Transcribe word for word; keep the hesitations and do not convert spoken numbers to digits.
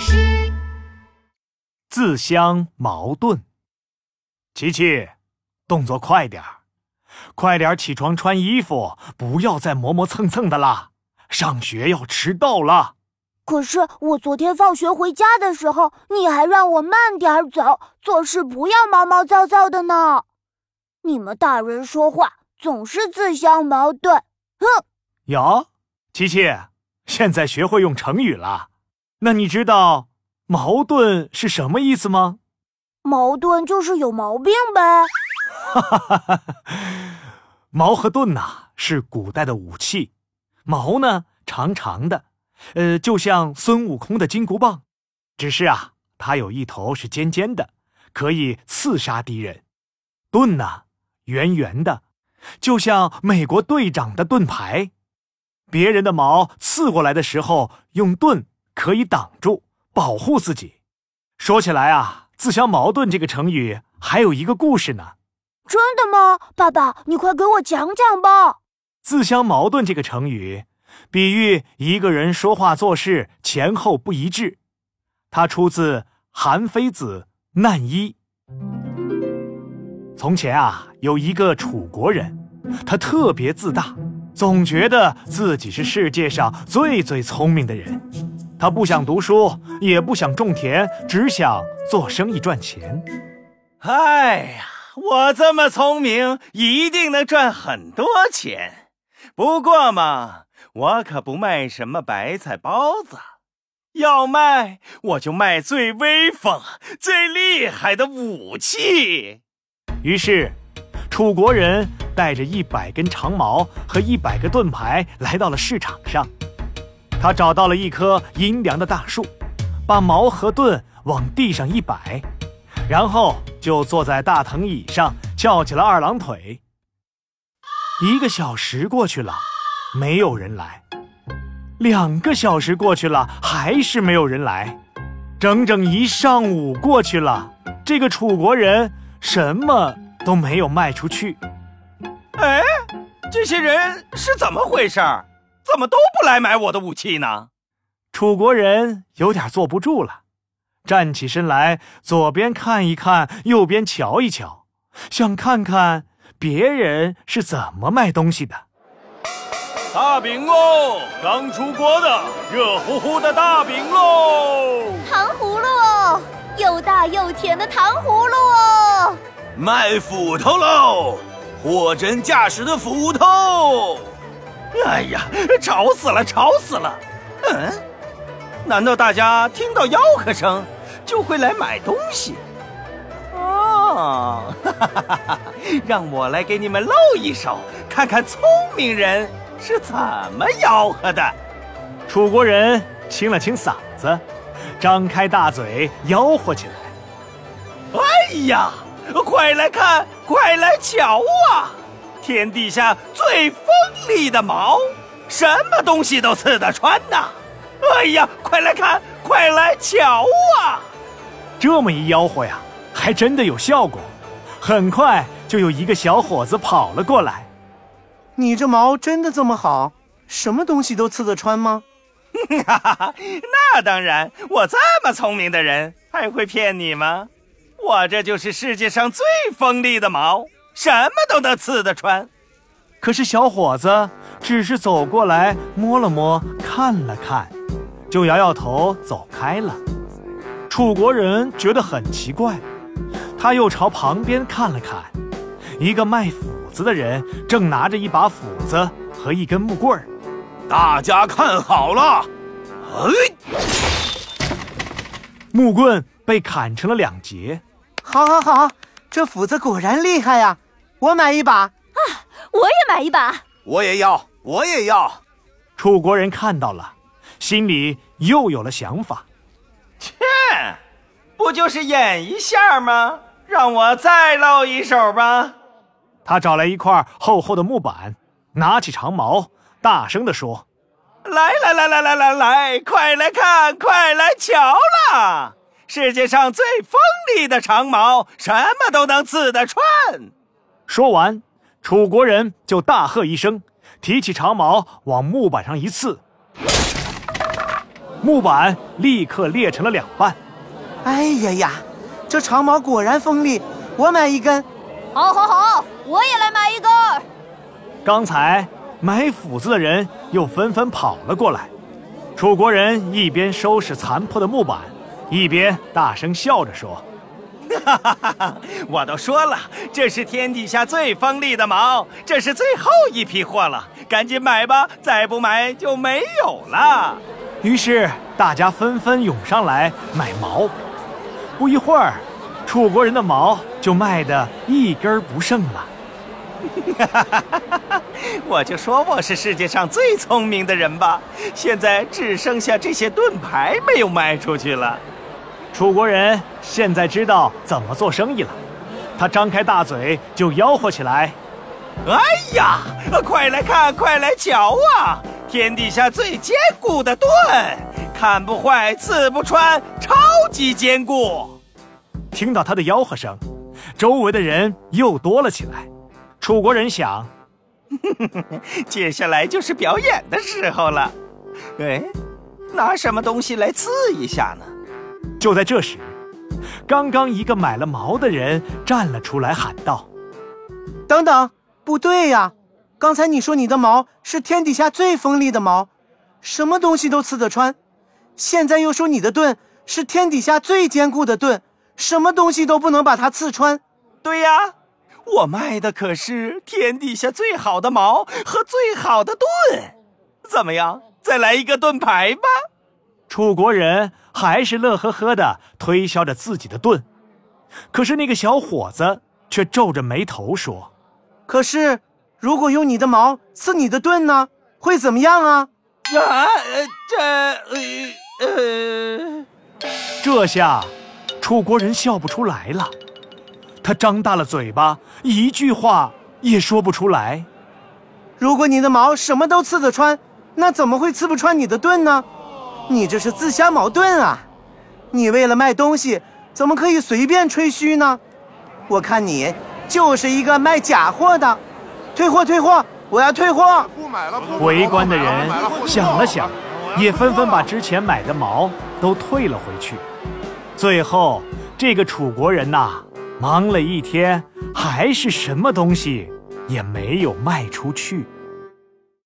师。自相矛盾。琪琪，动作快点儿，快点起床穿衣服，不要再磨磨蹭蹭的啦，上学要迟到了。可是我昨天放学回家的时候，你还让我慢点走，做事不要毛毛躁躁的呢。你们大人说话总是自相矛盾，哼！哟，琪琪，现在学会用成语了。那你知道矛盾是什么意思吗？矛盾就是有毛病呗。哈哈哈哈！矛和盾呐，是古代的武器。矛呢，长长的。呃，就像孙悟空的金箍棒，只是啊，它有一头是尖尖的，可以刺杀敌人。盾呢，圆圆的，就像美国队长的盾牌。别人的矛刺过来的时候，用盾可以挡住，保护自己。说起来啊，自相矛盾这个成语还有一个故事呢。真的吗？爸爸，你快给我讲讲吧。自相矛盾这个成语比喻一个人说话做事前后不一致，它出自韩非子《难医》。从前啊，有一个楚国人，他特别自大，总觉得自己是世界上最最聪明的人。他不想读书，也不想种田，只想做生意赚钱。哎呀，我这么聪明，一定能赚很多钱。不过嘛，我可不卖什么白菜包子，要卖我就卖最威风最厉害的武器。于是楚国人带着一百根长矛和一百个盾牌来到了市场上。他找到了一棵阴凉的大树，把矛和盾往地上一摆，然后就坐在大藤椅上翘起了二郎腿。一个小时过去了，没有人来。两个小时过去了，还是没有人来。整整一上午过去了，这个楚国人什么都没有卖出去。哎，这些人是怎么回事？怎么都不来买我的武器呢？楚国人有点坐不住了，站起身来，左边看一看，右边瞧一瞧，想看看别人是怎么卖东西的。大饼喽，刚出锅的热乎乎的大饼喽，糖葫芦哦，又大又甜的糖葫芦哦，卖斧头喽，货真价实的斧头。哎呀，吵死了，吵死了！嗯，难道大家听到吆喝声就会来买东西？哦，哈哈哈哈，让我来给你们露一手，看看聪明人是怎么吆喝的。楚国人清了清嗓子，张开大嘴吆喝起来。哎呀，快来看，快来瞧啊，天底下最锋利的矛，什么东西都刺得穿呐！哎呀，快来看，快来瞧啊。这么一吆喝呀，还真的有效果。很快就有一个小伙子跑了过来。你这矛真的这么好，什么东西都刺得穿吗？哈哈，那当然，我这么聪明的人还会骗你吗？我这就是世界上最锋利的矛，什么都能刺得穿。可是小伙子只是走过来摸了摸看了看，就摇摇头走开了。楚国人觉得很奇怪，他又朝旁边看了看，一个卖斧子的人正拿着一把斧子和一根木棍儿。大家看好了，哎，木棍被砍成了两截。好好好，这斧子果然厉害呀，我买一把啊！我也买一把，我也要，我也要。楚国人看到了，心里又有了想法。切，不就是演一下吗？让我再露一手吧。他找来一块厚厚的木板，拿起长矛，大声地说：“来来来来来来来，快来看，快来瞧啦！世界上最锋利的长矛，什么都能刺得穿。”说完，楚国人就大喝一声，提起长矛往木板上一刺。木板立刻裂成了两半。哎呀呀，这长矛果然锋利，我买一根。好好好，我也来买一根。刚才买斧子的人又纷纷跑了过来，楚国人一边收拾残破的木板，一边大声笑着说：哈哈哈哈，我都说了，这是天底下最锋利的矛，这是最后一批货了，赶紧买吧，再不买就没有了。于是大家纷纷涌上来买矛，不一会儿楚国人的矛就卖得一根不剩了。我就说我是世界上最聪明的人吧，现在只剩下这些盾牌没有卖出去了。楚国人现在知道怎么做生意了，他张开大嘴就吆喝起来：哎呀，快来看，快来瞧啊，天底下最坚固的盾，砍不坏，刺不穿，超级坚固。听到他的吆喝声，周围的人又多了起来。楚国人想，接下来就是表演的时候了，哎，拿什么东西来刺一下呢？就在这时，刚刚一个买了矛的人站了出来喊道：等等，不对呀，刚才你说你的矛是天底下最锋利的矛，什么东西都刺得穿，现在又说你的盾是天底下最坚固的盾，什么东西都不能把它刺穿。对呀，我卖的可是天底下最好的矛和最好的盾，怎么样，再来一个盾牌吧。楚国人还是乐呵呵地推销着自己的盾，可是那个小伙子却皱着眉头说：可是如果用你的矛刺你的盾呢，会怎么样啊？啊，这呃呃，这下楚国人笑不出来了，他张大了嘴巴，一句话也说不出来。如果你的矛什么都刺得穿，那怎么会刺不穿你的盾呢？你这是自相矛盾啊！你为了卖东西，怎么可以随便吹嘘呢？我看你就是一个卖假货的！退货退货！我要退货！不买了！围观的人想了想，也纷纷把之前买的毛都退了回去。最后，这个楚国人呐，忙了一天，还是什么东西也没有卖出去。